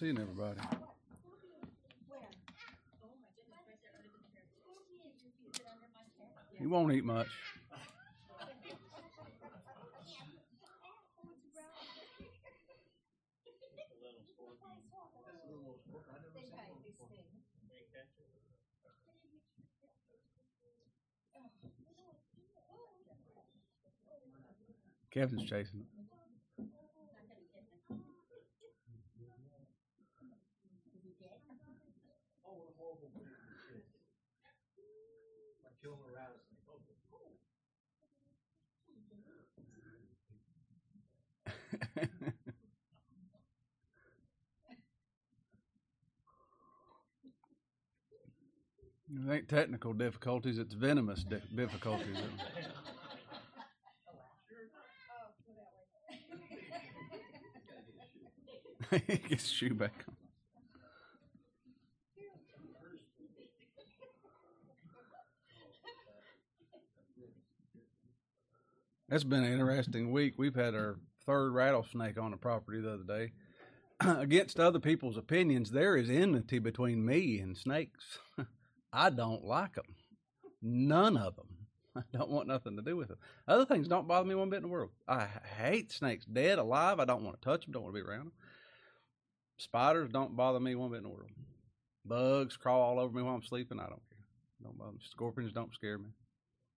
Seeing everybody. He won't eat much. Kevin's chasing it. It ain't technical difficulties, it's venomous difficulties. He gets his shoe back on. That's been an interesting week. We've had our third rattlesnake on the property the other day. Against other people's opinions, there is enmity between me and snakes. I don't like them. None of them. I don't want nothing to do with them. Other things don't bother me one bit in the world. I hate snakes, dead, alive. I don't want to touch them. Don't want to be around them. Spiders don't bother me one bit in the world. Bugs crawl all over me while I'm sleeping. I don't care. Don't bother me. Scorpions don't scare me.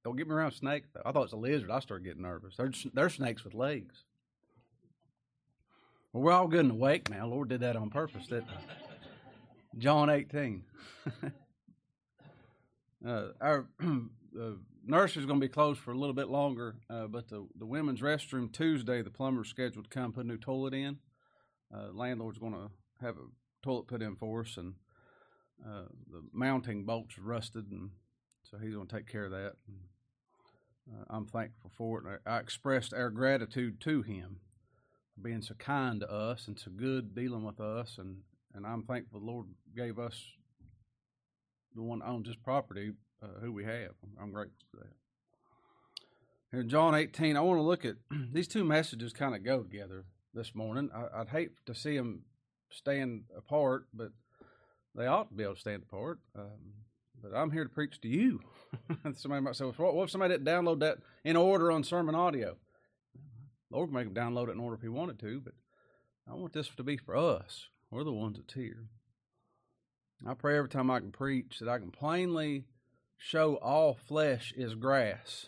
Don't get me around snakes, though. I thought it was a lizard. I started getting nervous. They're snakes with legs. Well, we're all good and awake now. Lord did that on purpose, didn't he? John 18. Our nursery's going to be closed for a little bit longer, but the women's restroom Tuesday, the plumber's scheduled to come put a new toilet in. Landlord's going to have a toilet put in for us, and the mounting bolt's rusted, and so he's going to take care of that. And I'm thankful for it. I expressed our gratitude to him for being so kind to us and so good dealing with us. And I'm thankful the Lord gave us the one that owns this property, who we have. I'm grateful for that. Here in John 18, I want to look at these two messages kind of go together this morning. I'd hate to see them stand apart, but they ought to be able to stand apart. But I'm here to preach to you. Somebody might say, well, what if somebody didn't download that in order on sermon audio? The Lord can make them download it in order if he wanted to, but I want this to be for us. We're the ones that's here. I pray every time I can preach that I can plainly show all flesh is grass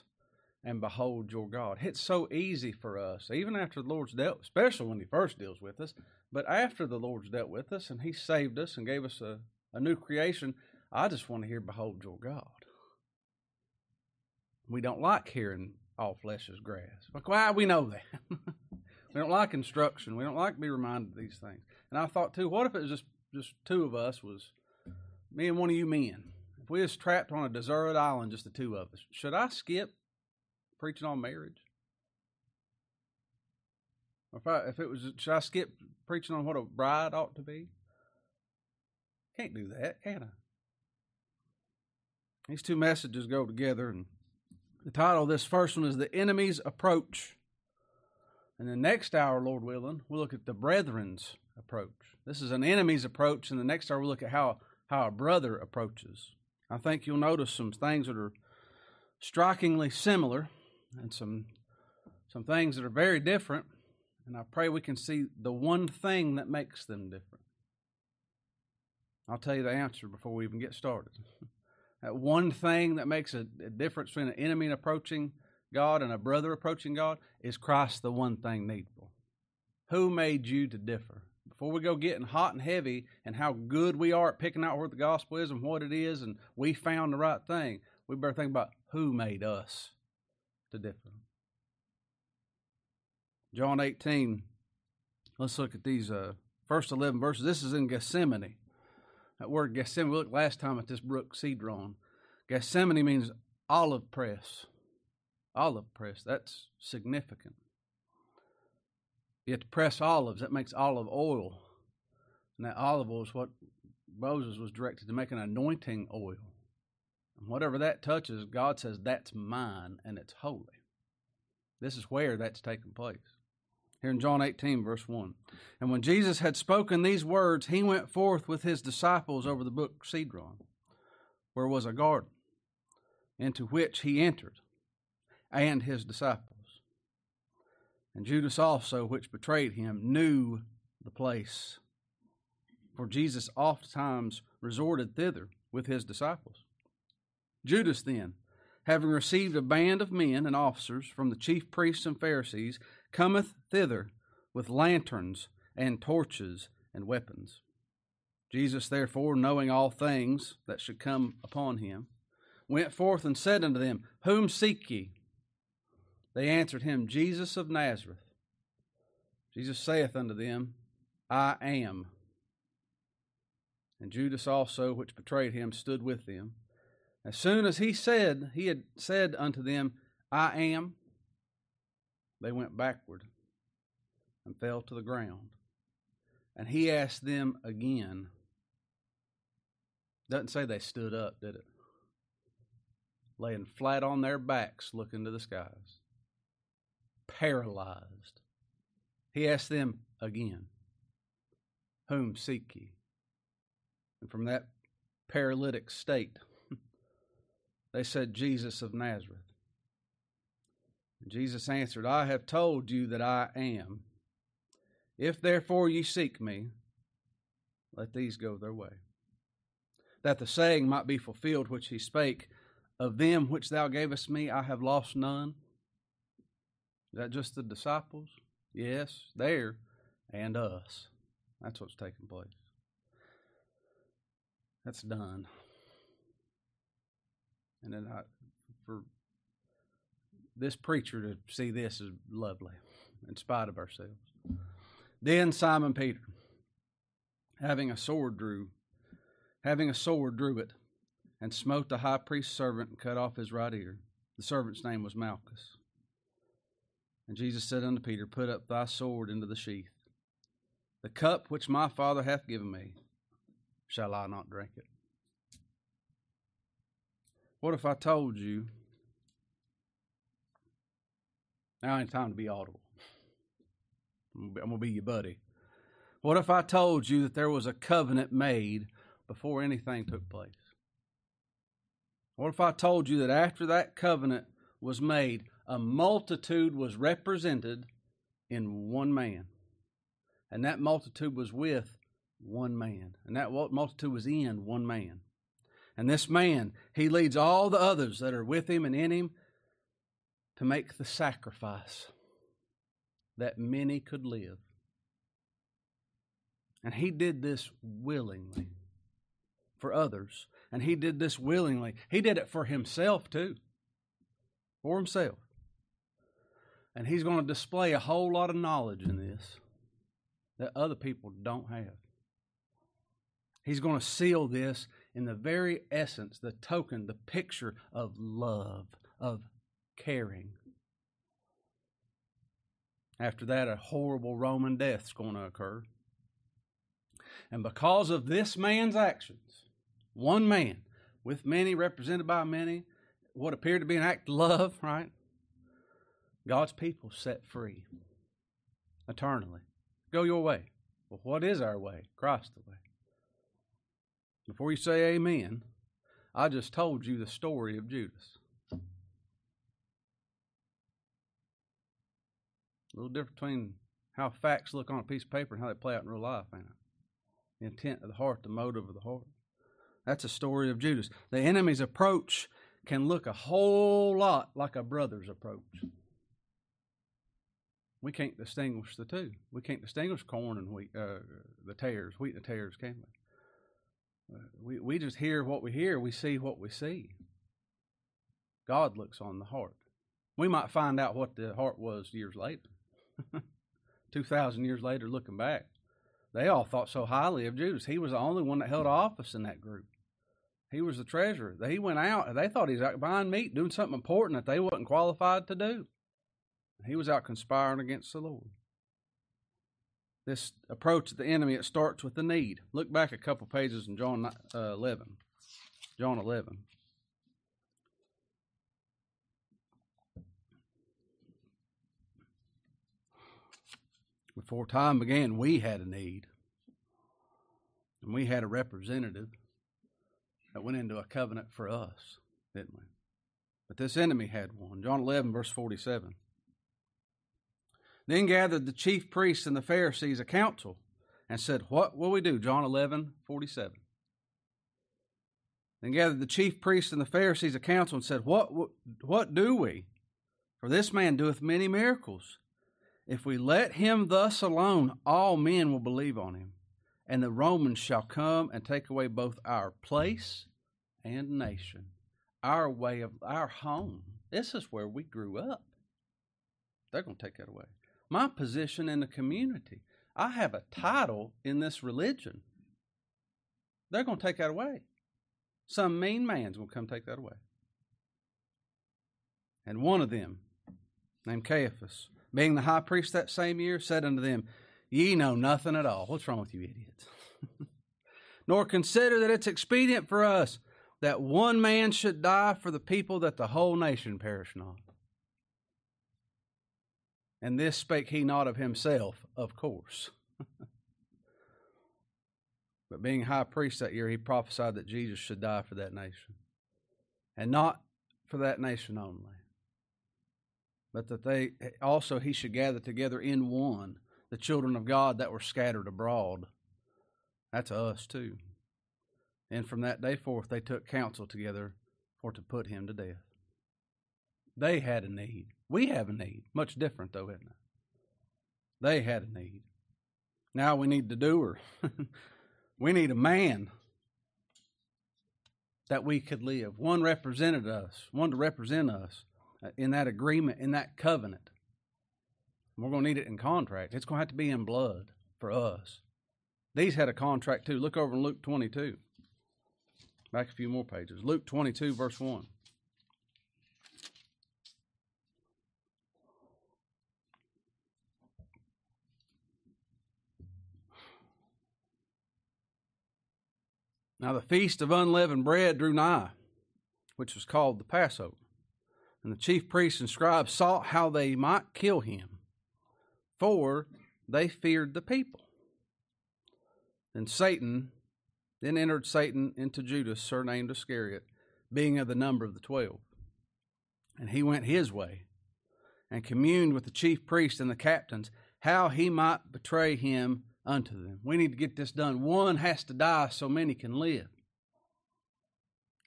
and behold your God. It's so easy for us, even after the Lord's dealt, especially when he first deals with us, but after the Lord's dealt with us and he saved us and gave us a new creation, I just want to hear behold your God. We don't like hearing all flesh is grass. Like, why? We know that. We don't like instruction. We don't like to be reminded of these things. And I thought, too, what if it was just two of us, was me and one of you men? If we was trapped on a deserted island, just the two of us, should I skip preaching on marriage? Should I skip preaching on what a bride ought to be? Can't do that, can I? These two messages go together, and the title of this first one is The Enemy's Approach. And the next hour, Lord willing, we'll look at the brethren's approach. This is an enemy's approach, and the next hour we'll look at how a brother approaches. I think you'll notice some things that are strikingly similar and some things that are very different, and I pray we can see the one thing that makes them different. I'll tell you the answer before we even get started. That one thing that makes a difference between an enemy approaching God and a brother approaching God is Christ, the one thing needful. Who made you to differ? Before we go getting hot and heavy and how good we are at picking out where the gospel is and what it is and we found the right thing, we better think about who made us to differ. John 18, let's look at these first 11 verses. This is in Gethsemane. That word Gethsemane, we looked last time at this brook Cedron. Gethsemane means olive press. Olive press, that's significant. You have to press olives, that makes olive oil. And that olive oil is what Moses was directed to make an anointing oil. And whatever that touches, God says, that's mine, and it's holy. This is where that's taking place. here in John 18, verse 1. And when Jesus had spoken these words, he went forth with his disciples over the brook Cedron, where was a garden, into which he entered, and his disciples. And Judas also, which betrayed him, knew the place, for Jesus oftentimes resorted thither with his disciples. Judas then, having received a band of men and officers from the chief priests and Pharisees, cometh thither with lanterns and torches and weapons. Jesus, therefore, knowing all things that should come upon him, went forth and said unto them, Whom seek ye? They answered him, Jesus of Nazareth. Jesus saith unto them, I am. And Judas also, which betrayed him, stood with them. As soon as he had said unto them, I am, they went backward and fell to the ground. And he asked them again. Doesn't say they stood up, did it? Laying flat on their backs, looking to the skies, paralyzed. He asked them again, Whom seek ye? And from that paralytic state, they said, Jesus of Nazareth. And Jesus answered, I have told you that I am. If therefore ye seek me, let these go their way, that the saying might be fulfilled which he spake, Of them which thou gavest me, I have lost none. Is that just the disciples? Yes, there, and us. That's what's taking place. That's done. And then for this preacher to see this is lovely, in spite of ourselves. Then Simon Peter, having a sword drew it, and smote the high priest's servant and cut off his right ear. The servant's name was Malchus. And Jesus said unto Peter, Put up thy sword into the sheath. The cup which my Father hath given me, shall I not drink it? What if I told you, now ain't time to be audible. I'm going to be your buddy. What if I told you that there was a covenant made before anything took place? What if I told you that after that covenant was made, a multitude was represented in one man? And that multitude was with one man. And that multitude was in one man. And this man, he leads all the others that are with him and in him to make the sacrifice that many could live. And he did this willingly for others. And he did this willingly. He did it for himself too. For himself. And he's going to display a whole lot of knowledge in this that other people don't have. He's going to seal this in the very essence, the token, the picture of love, of caring. After that, a horrible Roman death's going to occur. And because of this man's actions, one man, with many, represented by many, what appeared to be an act of love, right? God's people set free eternally. Go your way. Well, what is our way? Christ the way. Before you say amen, I just told you the story of Judas. A little difference between how facts look on a piece of paper and how they play out in real life, ain't it? The intent of the heart, the motive of the heart. That's a story of Judas. The enemy's approach can look a whole lot like a brother's approach. We can't distinguish the two. We can't distinguish corn and wheat, the tares, wheat and the tares, can we? We just hear what we hear. We see what we see. God looks on the heart. We might find out what the heart was years later. 2,000 years later, looking back. They all thought so highly of Judas. He was the only one that held office in that group. He was the treasurer. He went out, and they thought he was out buying meat, doing something important that they wasn't qualified to do. He was out conspiring against the Lord. This approach of the enemy, it starts with the need. Look back a couple pages in John 11. Before time began, we had a need. And we had a representative that went into a covenant for us, didn't we? But this enemy had one. John 11, verse 47. Then gathered the chief priests and the Pharisees a council and said, what will we do? John 11, 47. Then gathered the chief priests and the Pharisees a council and said, what do we? For this man doeth many miracles. If we let him thus alone, all men will believe on him, and the Romans shall come and take away both our place and nation, our way of our home. This is where we grew up. They're going to take that away. My position in the community. I have a title in this religion. They're going to take that away. Some mean man's going to come take that away. And one of them, named Caiaphas, being the high priest that same year, said unto them, ye know nothing at all. What's wrong with you idiots? Nor consider that it's expedient for us that one man should die for the people, that the whole nation perish not. And this spake he not of himself, of course. But being high priest that year, he prophesied that Jesus should die for that nation. And not for that nation only, but that they also he should gather together in one the children of God that were scattered abroad. That's us too. And from that day forth they took counsel together for to put him to death. They had a need. We have a need. Much different though, isn't it? They had a need. Now we need the doer. We need a man that we could live. One represented us. One to represent us in that agreement, in that covenant. We're going to need it in contract. It's going to have to be in blood for us. These had a contract too. Look over in Luke 22. Back a few more pages. Luke 22, verse 1. Now the feast of unleavened bread drew nigh, which was called the Passover. And the chief priests and scribes sought how they might kill him, for they feared the people. Then entered Satan into Judas, surnamed Iscariot, being of the number of the 12. And he went his way, and communed with the chief priests and the captains, how he might betray him unto them. We need to get this done. One has to die so many can live.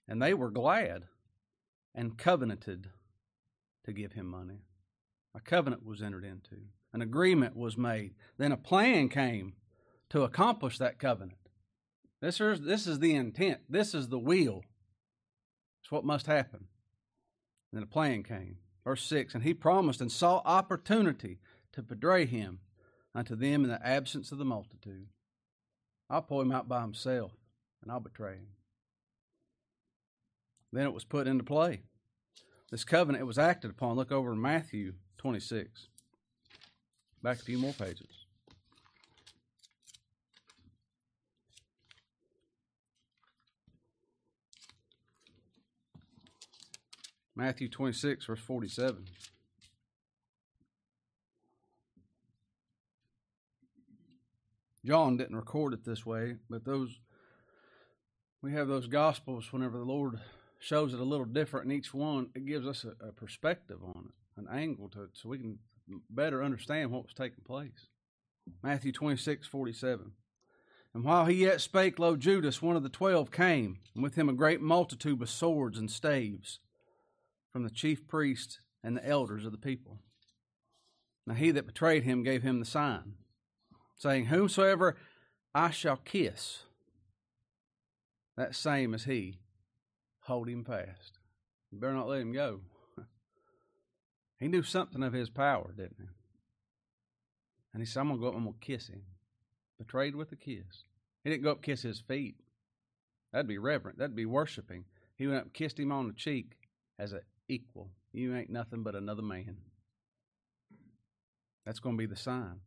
And they were glad and covenanted to give him money. A covenant was entered into. An agreement was made. Then a plan came to accomplish that covenant. This is the intent. This is the will. It's what must happen. Then a plan came. Verse 6, and he promised and saw opportunity to betray him unto them in the absence of the multitude. I'll pull him out by himself, and I'll betray him. Then it was put into play. This covenant, it was acted upon. Look over in Matthew 26. Back a few more pages. Matthew 26, verse 47. John didn't record it this way, but we have those Gospels whenever the Lord shows it a little different in each one. It gives us a perspective on it, an angle to it, so we can better understand what was taking place. Matthew 26, 47. And while he yet spake, lo, Judas, one of the 12, came, and with him a great multitude with swords and staves from the chief priests and the elders of the people. Now he that betrayed him gave him the sign, saying, whomsoever I shall kiss, that same is he. Hold him fast. You better not let him go. He knew something of his power, didn't he? And he said, I'm going to go up and I'm going to kiss him. Betrayed with a kiss. He didn't go up and kiss his feet. That'd be reverent. That'd be worshiping. He went up and kissed him on the cheek as an equal. You ain't nothing but another man. That's going to be the sign.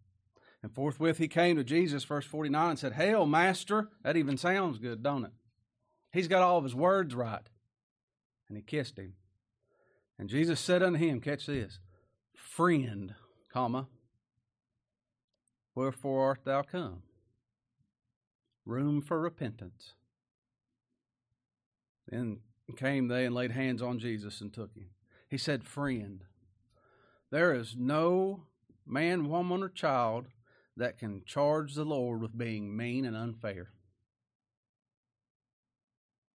And forthwith he came to Jesus, verse 49, and said, hail, Master. That even sounds good, don't it? He's got all of his words right. And he kissed him. And Jesus said unto him, catch this, friend, Wherefore art thou come? Room for repentance. Then came they and laid hands on Jesus and took him. He said, Friend, there is no man, woman, or child that can charge the Lord with being mean and unfair.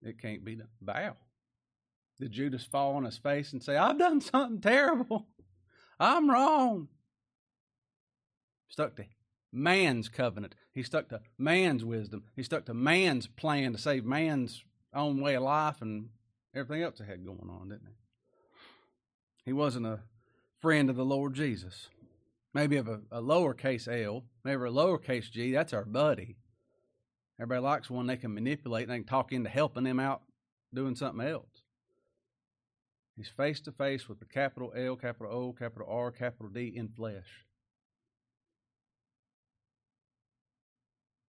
It can't be done. Bow. Did Judas fall on his face and say, I've done something terrible. I'm wrong. Stuck to man's covenant. He stuck to man's wisdom. He stuck to man's plan to save man's own way of life and everything else they had going on, didn't he? He wasn't a friend of the Lord Jesus. Maybe of a lowercase L, maybe a lowercase G, that's our buddy. Everybody likes one they can manipulate and they can talk into helping them out doing something else. He's face to face with the capital L, capital O, capital R, capital D in flesh.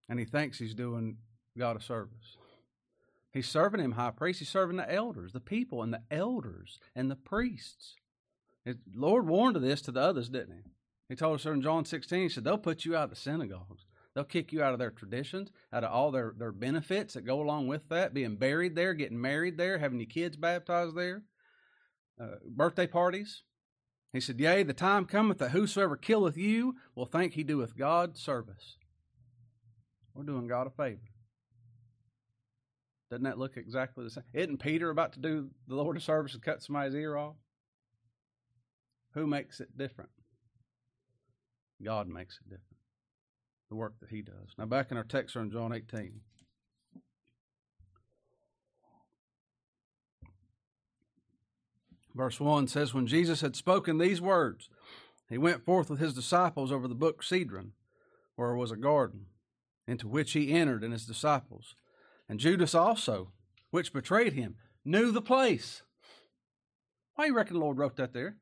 And he thinks he's doing God a service. He's serving him high priest. He's serving the elders, the people, and the elders, and the priests. The Lord warned of this to the others, didn't he? He told us in John 16, he said, they'll put you out of the synagogues. They'll kick you out of their traditions, out of all their benefits that go along with that, being buried there, getting married there, having your kids baptized there, birthday parties. He said, Yea, the time cometh that whosoever killeth you will think he doeth God service. We're doing God a favor. Doesn't that look exactly the same? Isn't Peter about to do the Lord a service and cut somebody's ear off? Who makes it different? God makes it different. The work that he does. Now back in our text on John 18. Verse 1 says, When Jesus had spoken these words, he went forth with his disciples over the brook Cedron, where was a garden, into which he entered and his disciples. And Judas also, which betrayed him, knew the place. Why do you reckon the Lord wrote that there?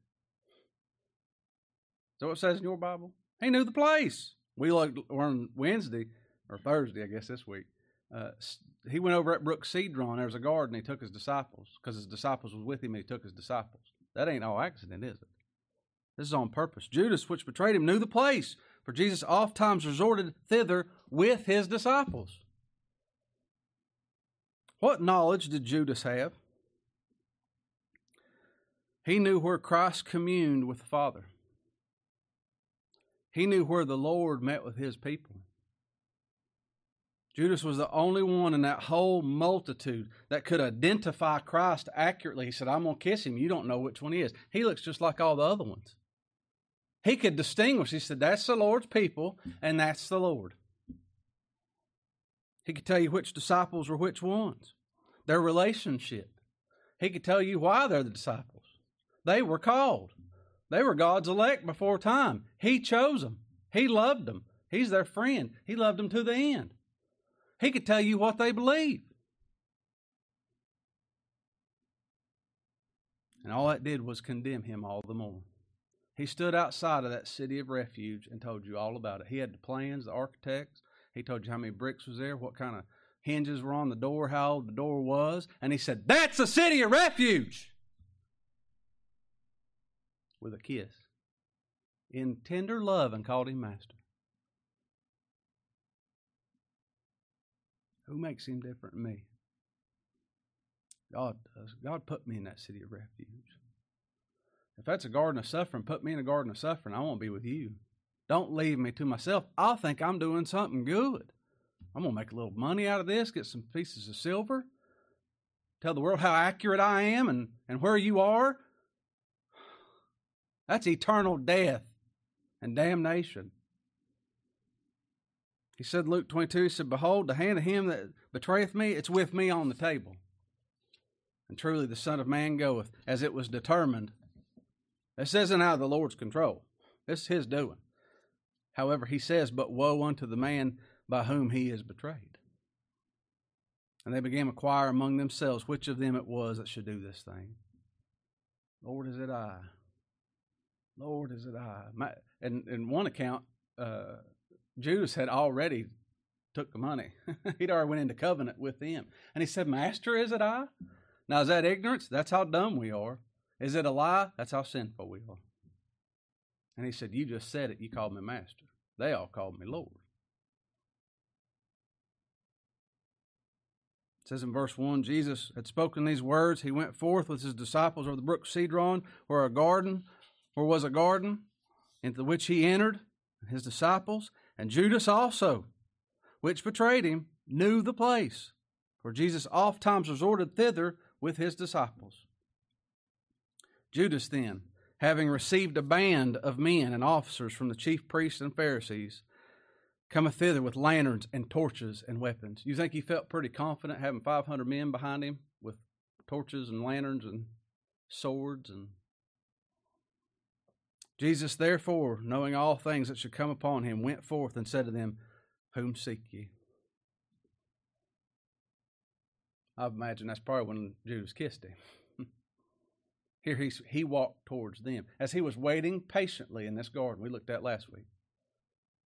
Is that what it says in your Bible? He knew the place. We looked on Wednesday, or Thursday, I guess this week. He went over at Brook Cedron. There was a garden. He took his disciples because his disciples was with him. And he took his disciples. That ain't all accident, is it? This is on purpose. Judas, which betrayed him, knew the place. For Jesus oft times resorted thither with his disciples. What knowledge did Judas have? He knew where Christ communed with the Father. He knew where the Lord met with his people. Judas was the only one in that whole multitude that could identify Christ accurately. He said, I'm going to kiss him. You don't know which one he is. He looks just like all the other ones. He could distinguish. He said, that's the Lord's people, and that's the Lord. He could tell you which disciples were which ones, their relationship. He could tell you why they're the disciples. They were called. They were God's elect before time. He chose them. He loved them. He's their friend. He loved them to the end. He could tell you what they believe. And all that did was condemn him all the more. He stood outside of that city of refuge and told you all about it. He had the plans, the architects. He told you how many bricks was there, what kind of hinges were on the door, how old the door was. And he said, that's a city of refuge. With a kiss, in tender love, and called him master. Who makes him different than me? God does. God put me in that city of refuge. If that's a garden of suffering, put me in a garden of suffering. I won't be with you. Don't leave me to myself. I'll think I'm doing something good. I'm going to make a little money out of this, get some pieces of silver, tell the world how accurate I am and where you are. That's eternal death and damnation. He said, Luke 22, he said, Behold, the hand of him that betrayeth me, it's with me on the table. And truly the Son of Man goeth, as it was determined. This isn't out of the Lord's control. This is his doing. However, he says, But woe unto the man by whom he is betrayed. And they began to inquire among themselves which of them it was that should do this thing. Lord, is it I? Lord, is it I? In one account, Judas had already took the money. He'd already went into covenant with them. And he said, Master, is it I? Now, is that ignorance? That's how dumb we are. Is it a lie? That's how sinful we are. And he said, You just said it. You called me master. They all called me Lord. It says in verse 1, Jesus had spoken these words. He went forth with his disciples over the brook Cedron, where was a garden, into which he entered, his disciples, and Judas also, which betrayed him, knew the place, for Jesus oft times resorted thither with his disciples. Judas then, having received a band of men and officers from the chief priests and Pharisees, cometh thither with lanterns and torches and weapons. You think he felt pretty confident having 500 men behind him with torches and lanterns and swords? And Jesus, therefore, knowing all things that should come upon him, went forth and said to them, "Whom seek ye?" I imagine that's probably when Judas kissed him. Here he walked towards them as he was waiting patiently in this garden. We looked at last week.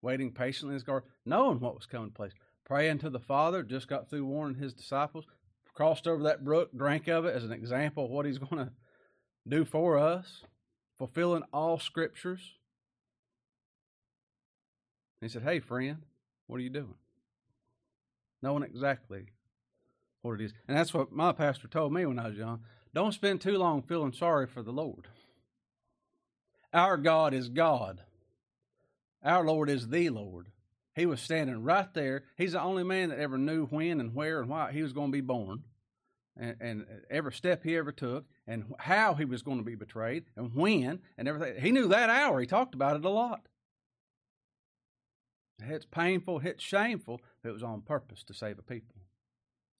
Waiting patiently in his garden, knowing what was coming to place. Praying to the Father, just got through warning his disciples, crossed over that brook, drank of it as an example of what he's going to do for us, fulfilling all scriptures. And he said, "Hey, friend, what are you doing?" Knowing exactly what it is. And that's what my pastor told me when I was young. Don't spend too long feeling sorry for the Lord. Our God is God. Our Lord is the Lord. He was standing right there. He's the only man that ever knew when and where and why he was going to be born, and every step he ever took, and how he was going to be betrayed, and when, and everything. He knew that hour. He talked about it a lot. It's painful, it's shameful, but it was on purpose to save a people.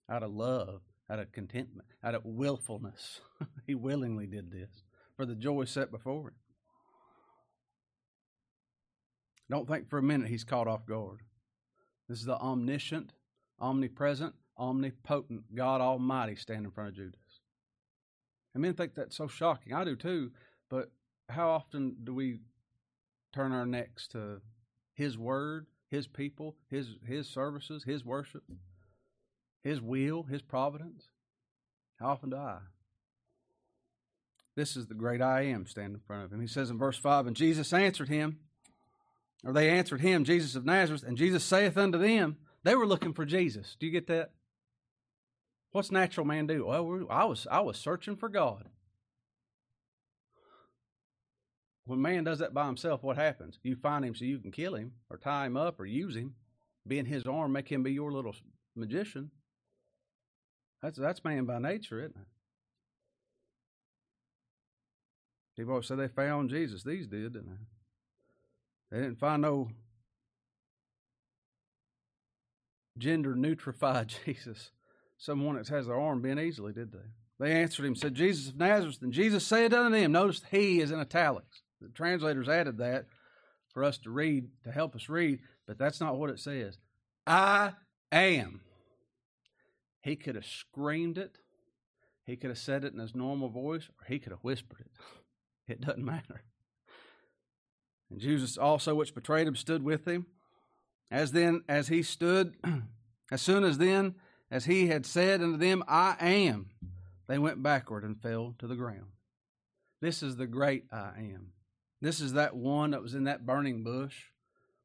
Out of love, out of contentment, out of willfulness. He willingly did this for the joy set before him. Don't think for a minute he's caught off guard. This is the omniscient, omnipresent, omnipotent God Almighty standing in front of Judas. And men think that's so shocking. I do too, but how often do we turn our necks to his word, his people, his services, his worship? His will, his providence. How often do I? This is the great I am standing in front of him. He says in verse 5, "And Jesus answered him," or they answered him, "Jesus of Nazareth, and Jesus saith unto them," they were looking for Jesus. Do you get that? What's natural man do? Well, I was searching for God. When man does that by himself, what happens? You find him so you can kill him, or tie him up, or use him, be in his arm, make him be your little magician. That's man by nature, isn't it? People always say they found Jesus. These did, didn't they? They didn't find no gender-neutrified Jesus, someone that has their arm bent easily, did they? They answered him, said, "Jesus of Nazareth, and Jesus said unto them." Notice he is in italics. The translators added that for us to read, to help us read, but that's not what it says. I am. He could have screamed it. He could have said it in his normal voice, or he could have whispered it. It doesn't matter. "And Judas also, which betrayed him, stood with him. As he had said unto them, I am, they went backward and fell to the ground." This is the great I am. This is that one that was in that burning bush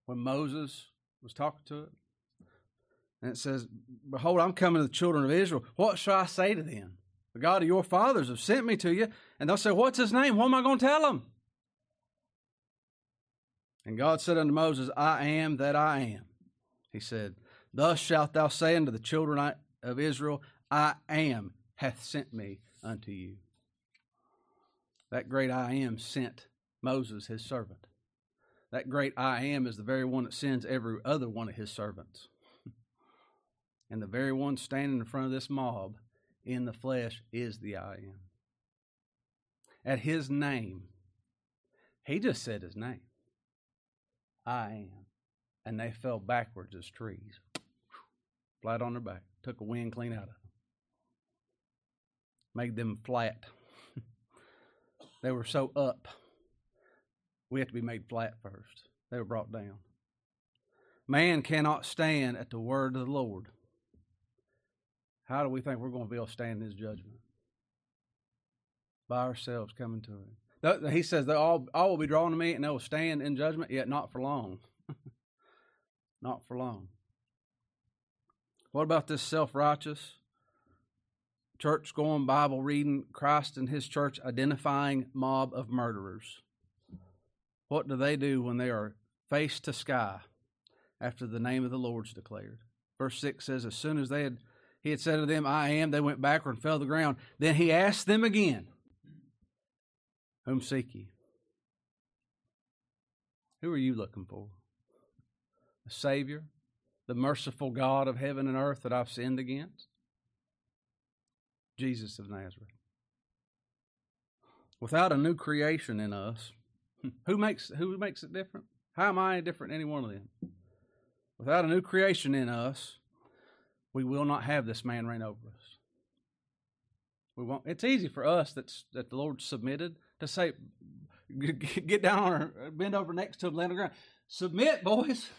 when Moses was talking to it. And it says, "Behold, I'm coming to the children of Israel. What shall I say to them? The God of your fathers have sent me to you." And they'll say, "What's his name? What am I going to tell them?" And God said unto Moses, "I am that I am." He said, "Thus shalt thou say unto the children of Israel, I am hath sent me unto you." That great I am sent Moses, his servant. That great I am is the very one that sends every other one of his servants. And the very one standing in front of this mob in the flesh is the I am. At his name, he just said his name. I am. And they fell backwards as trees. Flat on their back. Took a wind clean out of them. Made them flat. They were so up. We have to be made flat first. They were brought down. Man cannot stand at the word of the Lord. How do we think we're going to be able to stand his judgment? By ourselves coming to him. He says, all will be drawn to me, and they will stand in judgment, yet not for long. not for long. What about this self-righteous, church-going, Bible-reading, Christ and his church identifying mob of murderers? What do they do when they are face to sky after the name of the Lord is declared? Verse 6 says, as soon as he had said to them, I am, they went backward and fell to the ground. Then he asked them again, whom seek ye? Who are you looking for? The Savior, the merciful God of heaven and earth that I've sinned against? Jesus of Nazareth. Without a new creation in us, who makes it different? How am I different than any one of them? Without a new creation in us, we will not have this man reign over us. We won't. It's easy for us that the Lord submitted to say, get down or bend over next to him, lay on the ground. Submit, boys.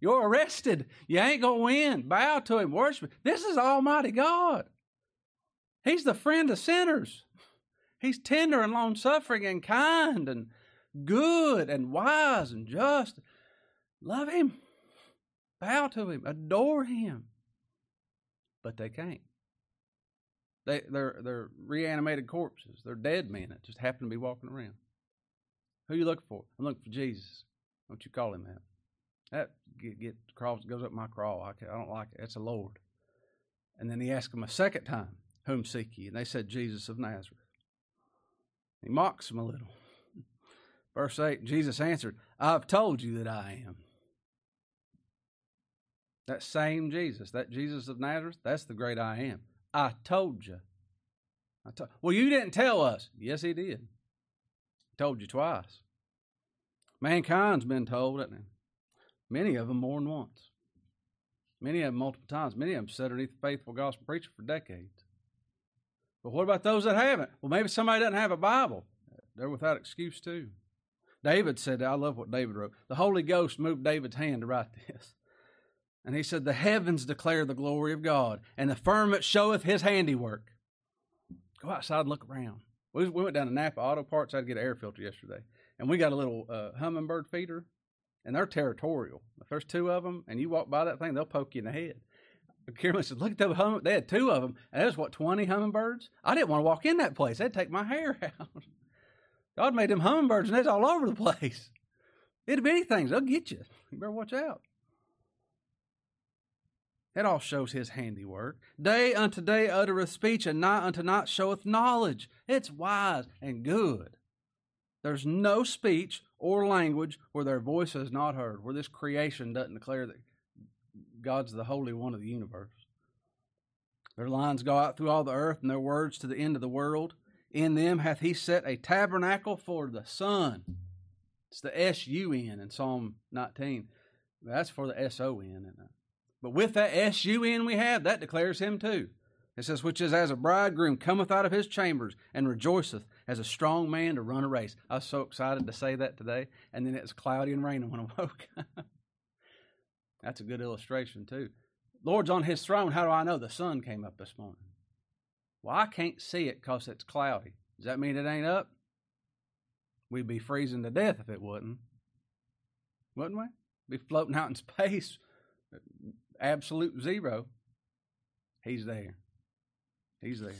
You're arrested. You ain't going to win. Bow to him. Worship him. This is Almighty God. He's the friend of sinners. He's tender and long-suffering and kind and good and wise and just. Love him. Bow to him. Adore him. But they can't. They're reanimated corpses. They're dead men that just happen to be walking around. Who are you looking for? I'm looking for Jesus. Don't you call him that. That goes up my crawl. I don't like it. That's the Lord. And then he asked them a second time, whom seek ye? And they said, Jesus of Nazareth. He mocks them a little. Verse 8, Jesus answered, I've told you that I am. That same Jesus, that Jesus of Nazareth, that's the great I am. I told you. Well, you didn't tell us. Yes, he did. He told you twice. Mankind's been told, hasn't he? Many of them more than once. Many of them multiple times. Many of them sat underneath the faithful gospel preacher for decades. But what about those that haven't? Well, maybe somebody doesn't have a Bible. They're without excuse too. David said, I love what David wrote. The Holy Ghost moved David's hand to write this. And he said, the heavens declare the glory of God, and the firmament showeth his handiwork. Go outside and look around. We went down to Napa Auto Parts. I had to get an air filter yesterday. And we got a little hummingbird feeder, and they're territorial. If there's two of them, and you walk by that thing, they'll poke you in the head. Kierman said, look at those hummingbirds. They had two of them, and there's, 20 hummingbirds? I didn't want to walk in that place. They'd take my hair out. God made them hummingbirds, and they're all over the place. It'd be anything. They'll get you. You better watch out. It all shows his handiwork. Day unto day uttereth speech, and night unto night showeth knowledge. It's wise and good. There's no speech or language where their voice is not heard, where this creation doesn't declare that God's the Holy One of the universe. Their lines go out through all the earth, and their words to the end of the world. In them hath he set a tabernacle for the sun. It's the S-U-N in Psalm 19. That's for the S-O-N, isn't it? But with that S-U-N we have, that declares him too. It says, which is as a bridegroom cometh out of his chambers and rejoiceth as a strong man to run a race. I was so excited to say that today, and then it was cloudy and raining when I woke up. That's a good illustration too. Lord's on his throne. How do I know? The sun came up this morning. Well, I can't see it because it's cloudy. Does that mean it ain't up? We'd be freezing to death if it wasn't. Wouldn't we? Be floating out in space, absolute zero. He's there. He's there.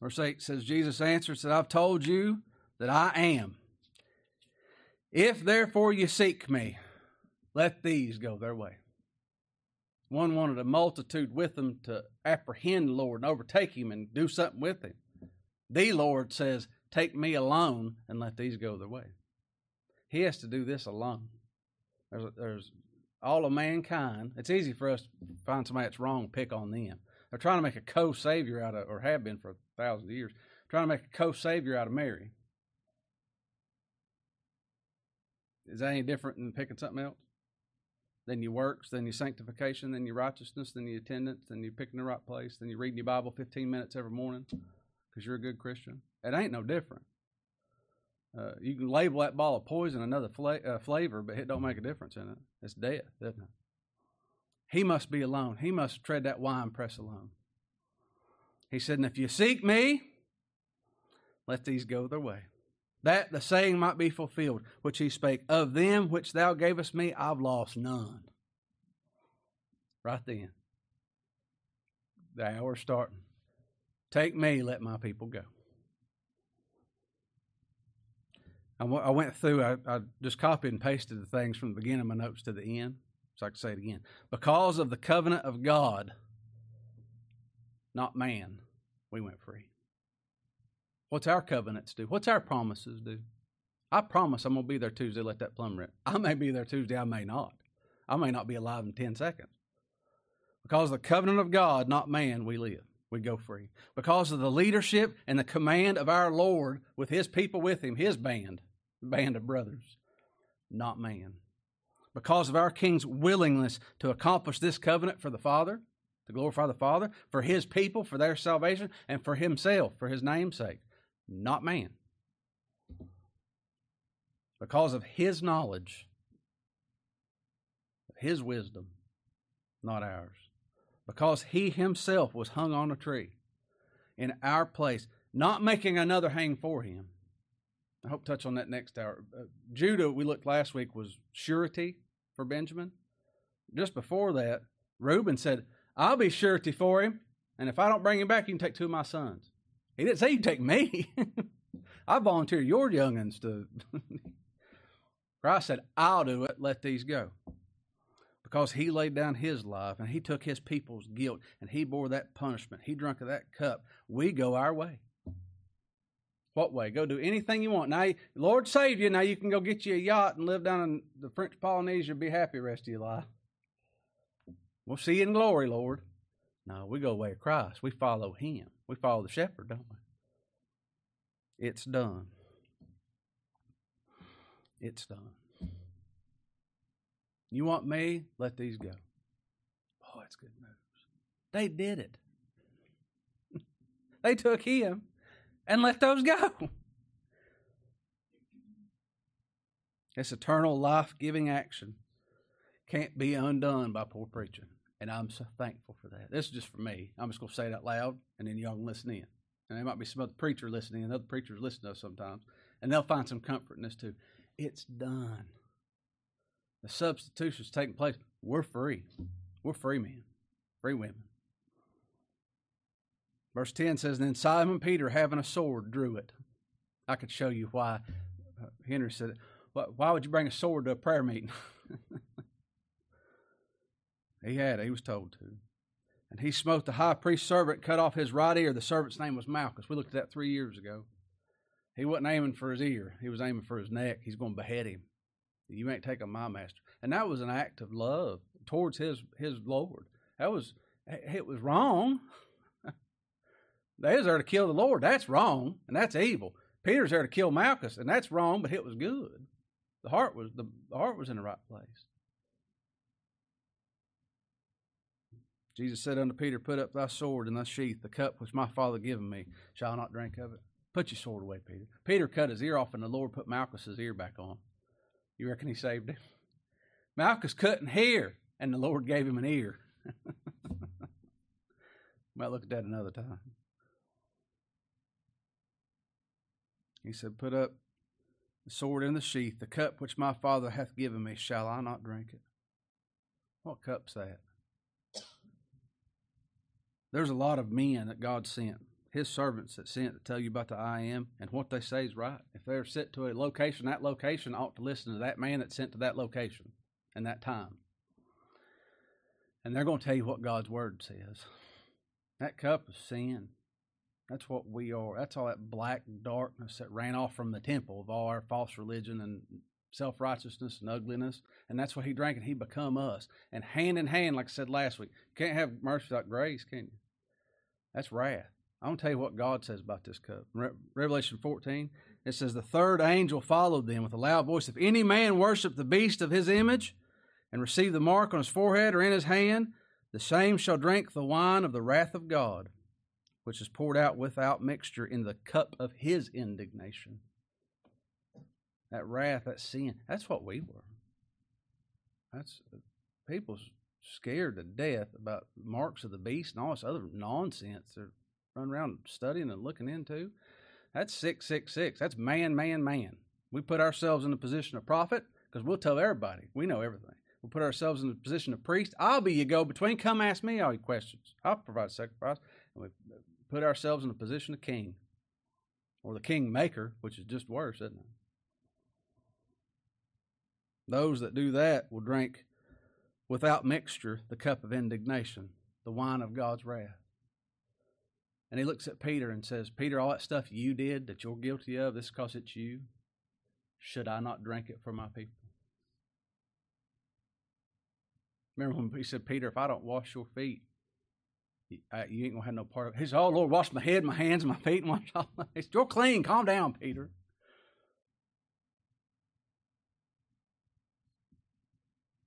Verse 8 says, Jesus answered, said, I've told you that I am. If therefore you seek me, let these go their way. One wanted a multitude with them to apprehend the Lord and overtake him and do something with him. The Lord says, take me alone and let these go their way. He has to do this alone. There's all of mankind. It's easy for us to find somebody that's wrong and pick on them. They're trying to make a co-savior out of, or have been for thousands of years, trying to make a co-savior out of Mary. Is that any different than picking something else? Then your works, then your sanctification, then your righteousness, then your attendance, then you picking the right place, then you're reading your Bible 15 minutes every morning because you're a good Christian. It ain't no different. You can label that ball of poison another flavor, but it don't make a difference in it. It's death, doesn't it? He must be alone. He must tread that wine press alone. He said, and if you seek me, let these go their way. that the saying might be fulfilled, which he spake, of them which thou gavest me, I've lost none. Right then, the hour's starting. Take me, let my people go. I went through, I just copied and pasted the things from the beginning of my notes to the end, so I can say it again. Because of the covenant of God, not man, we went free. What's our covenants do? What's our promises do? I promise I'm going to be there Tuesday, let that plumb rip. I may be there Tuesday, I may not. I may not be alive in 10 seconds. Because of the covenant of God, not man, we live. We go free. Because of the leadership and the command of our Lord with his people with him, his band, the band of brothers, not man. Because of our King's willingness to accomplish this covenant for the Father, to glorify the Father, for his people, for their salvation, and for himself, for his name's sake, not man. Because of his knowledge, his wisdom, not ours. Because he himself was hung on a tree in our place, not making another hang for him. I hope to touch on that next hour. Judah, we looked last week, was surety for Benjamin. Just before that, Reuben said, I'll be surety for him, and if I don't bring him back, you can take two of my sons. He didn't say you take me. I volunteer your young'uns to... Christ said, I'll do it, let these go. Because he laid down his life, and he took his people's guilt, and he bore that punishment. He drank of that cup. We go our way. What way? Go do anything you want. Now, Lord saved you. Now you can go get you a yacht and live down in the French Polynesia and be happy the rest of your life. We'll see you in glory, Lord. No, we go the way of Christ. We follow him. We follow the shepherd, don't we? It's done. It's done. You want me? Let these go. Oh, that's good news. They did it. They took him and let those go. It's eternal life-giving action. Can't be undone by poor preaching. And I'm so thankful for that. This is just for me. I'm just going to say it out loud, and then y'all can listen in. And there might be some other preacher listening, and other preachers listen to us sometimes. And they'll find some comfort in this too. It's done. The substitution's taking place. We're free. We're free men, free women. Verse 10 says, Then Simon Peter, having a sword, drew it. I could show you why. Henry said, why would you bring a sword to a prayer meeting? He had it. He was told to. And he smote the high priest's servant, cut off his right ear. The servant's name was Malchus. We looked at that 3 years ago. He wasn't aiming for his ear. He was aiming for his neck. He's going to behead him. You ain't taking my master. And that was an act of love towards his Lord. It was wrong. They was there to kill the Lord. That's wrong, and that's evil. Peter's there to kill Malchus, and that's wrong, but it was good. The heart was in the right place. Jesus said unto Peter, Put up thy sword in thy sheath. The cup which my Father given me, shall I not drink of it? Put your sword away, Peter. Peter cut his ear off, and the Lord put Malchus's ear back on. You reckon he saved him? Malchus couldn't hear, and the Lord gave him an ear. Might look at that another time. He said, Put up the sword in the sheath. The cup which my Father hath given me, shall I not drink it? What cup's that? There's a lot of men that God sent, his servants that sent to tell you about the I Am, and what they say is right. If they're sent to a location, that location ought to listen to that man that's sent to that location and that time. And they're going to tell you what God's Word says. That cup is sin. That's what we are. That's all that black darkness that ran off from the temple of all our false religion and self-righteousness and ugliness. And that's what he drank, and he become us. And hand in hand, like I said last week, you can't have mercy without grace, can you? That's wrath. I'm going to tell you what God says about this cup. Revelation 14, it says, The third angel followed them with a loud voice, If any man worship the beast of his image and receive the mark on his forehead or in his hand, the same shall drink the wine of the wrath of God, which is poured out without mixture in the cup of his indignation. That wrath, that sin, that's what we were. That's people's scared to death about marks of the beast and all this other nonsense. They're running around studying and looking into. That's 666. That's man. We put ourselves in the position of prophet because we'll tell everybody. We know everything. We'll put ourselves in the position of priest. I'll be your go-between. Come ask me all your questions. I'll provide sacrifice. And we put ourselves in the position of king or the king maker, which is just worse, isn't it? Those that do that will drink without mixture the cup of indignation, the wine of God's wrath. And he looks at Peter and says, Peter, all that stuff you did that you're guilty of, this is because it's you. Should I not drink it for my people? Remember when he said, Peter, if I don't wash your feet, you ain't going to have no part of it. He said, oh, Lord, wash my head, my hands, my feet, and wash all my face. You're clean. Calm down, Peter.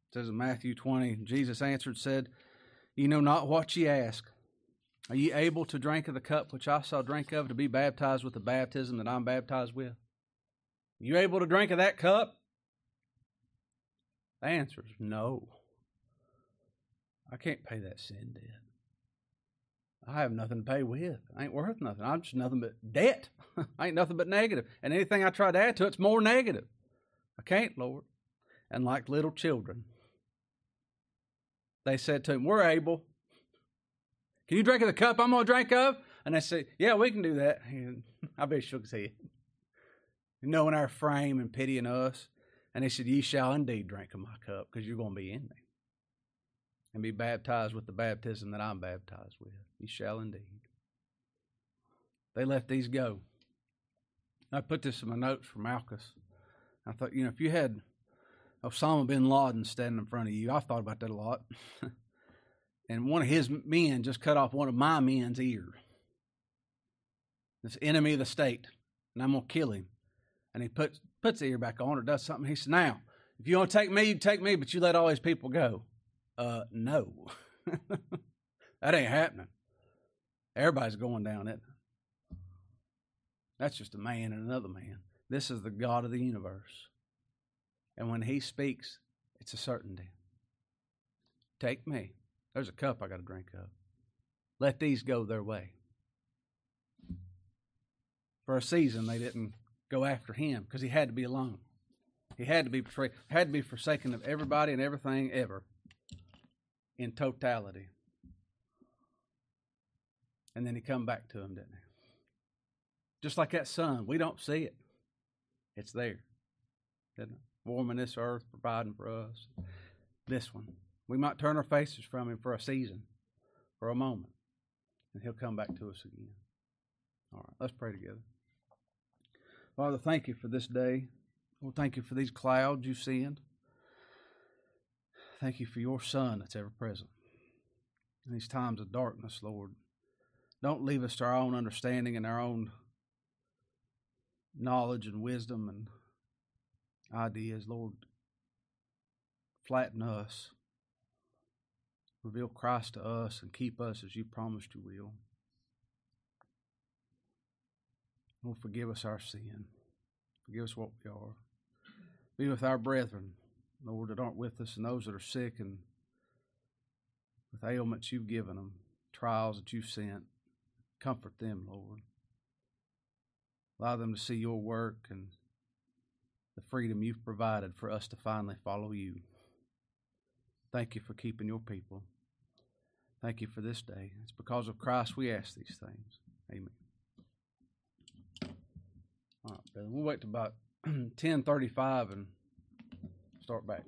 It says in Matthew 20, Jesus answered, said, you know not what ye ask. Are ye able to drink of the cup which I shall drink of, to be baptized with the baptism that I'm baptized with? Are you able to drink of that cup? The answer is no. I can't pay that sin debt. I have nothing to pay with. I ain't worth nothing. I'm just nothing but debt. I ain't nothing but negative. And anything I try to add to it's more negative. I can't, Lord. And like little children, they said to him, we're able. Can you drink of the cup I'm going to drink of? And I say, yeah, we can do that. And I bet he shook his head. Knowing our frame and pitying us. And he said, ye shall indeed drink of my cup, because you're going to be in me. And be baptized with the baptism that I'm baptized with. Ye shall indeed. They let these go. I put this in my notes for Malchus. I thought, if you had Osama bin Laden standing in front of you, I've thought about that a lot. And one of his men just cut off one of my men's ear. This enemy of the state. And I'm going to kill him. And he puts the ear back on or does something. He said, now, if you want to take me, you take me, but you let all these people go. No. That ain't happening. Everybody's going down, isn't it? That's just a man and another man. This is the God of the universe. And when he speaks, it's a certainty. Take me. There's a cup I got to drink of. Let these go their way. For a season, they didn't go after him because he had to be alone. He had to be betrayed, had to be forsaken of everybody and everything ever in totality. And then he come back to him, didn't he? Just like that sun, we don't see it. It's there, isn't it? Warming this earth, providing for us. This one. We might turn our faces from him for a season, for a moment, and he'll come back to us again. All right, let's pray together. Father, thank you for this day. Lord, thank you for these clouds you send. Thank you for your sun that's ever present. In these times of darkness, Lord, don't leave us to our own understanding and our own knowledge and wisdom and ideas. Lord, flatten us. Reveal Christ to us and keep us as you promised you will. Lord, forgive us our sin. Forgive us what we are. Be with our brethren, Lord, that aren't with us, and those that are sick and with ailments you've given them, trials that you've sent. Comfort them, Lord. Allow them to see your work and the freedom you've provided for us to finally follow you. Thank you for keeping your people. Thank you for this day. It's because of Christ we ask these things. Amen. All right, brother. We'll wait to about 10:35 and start back.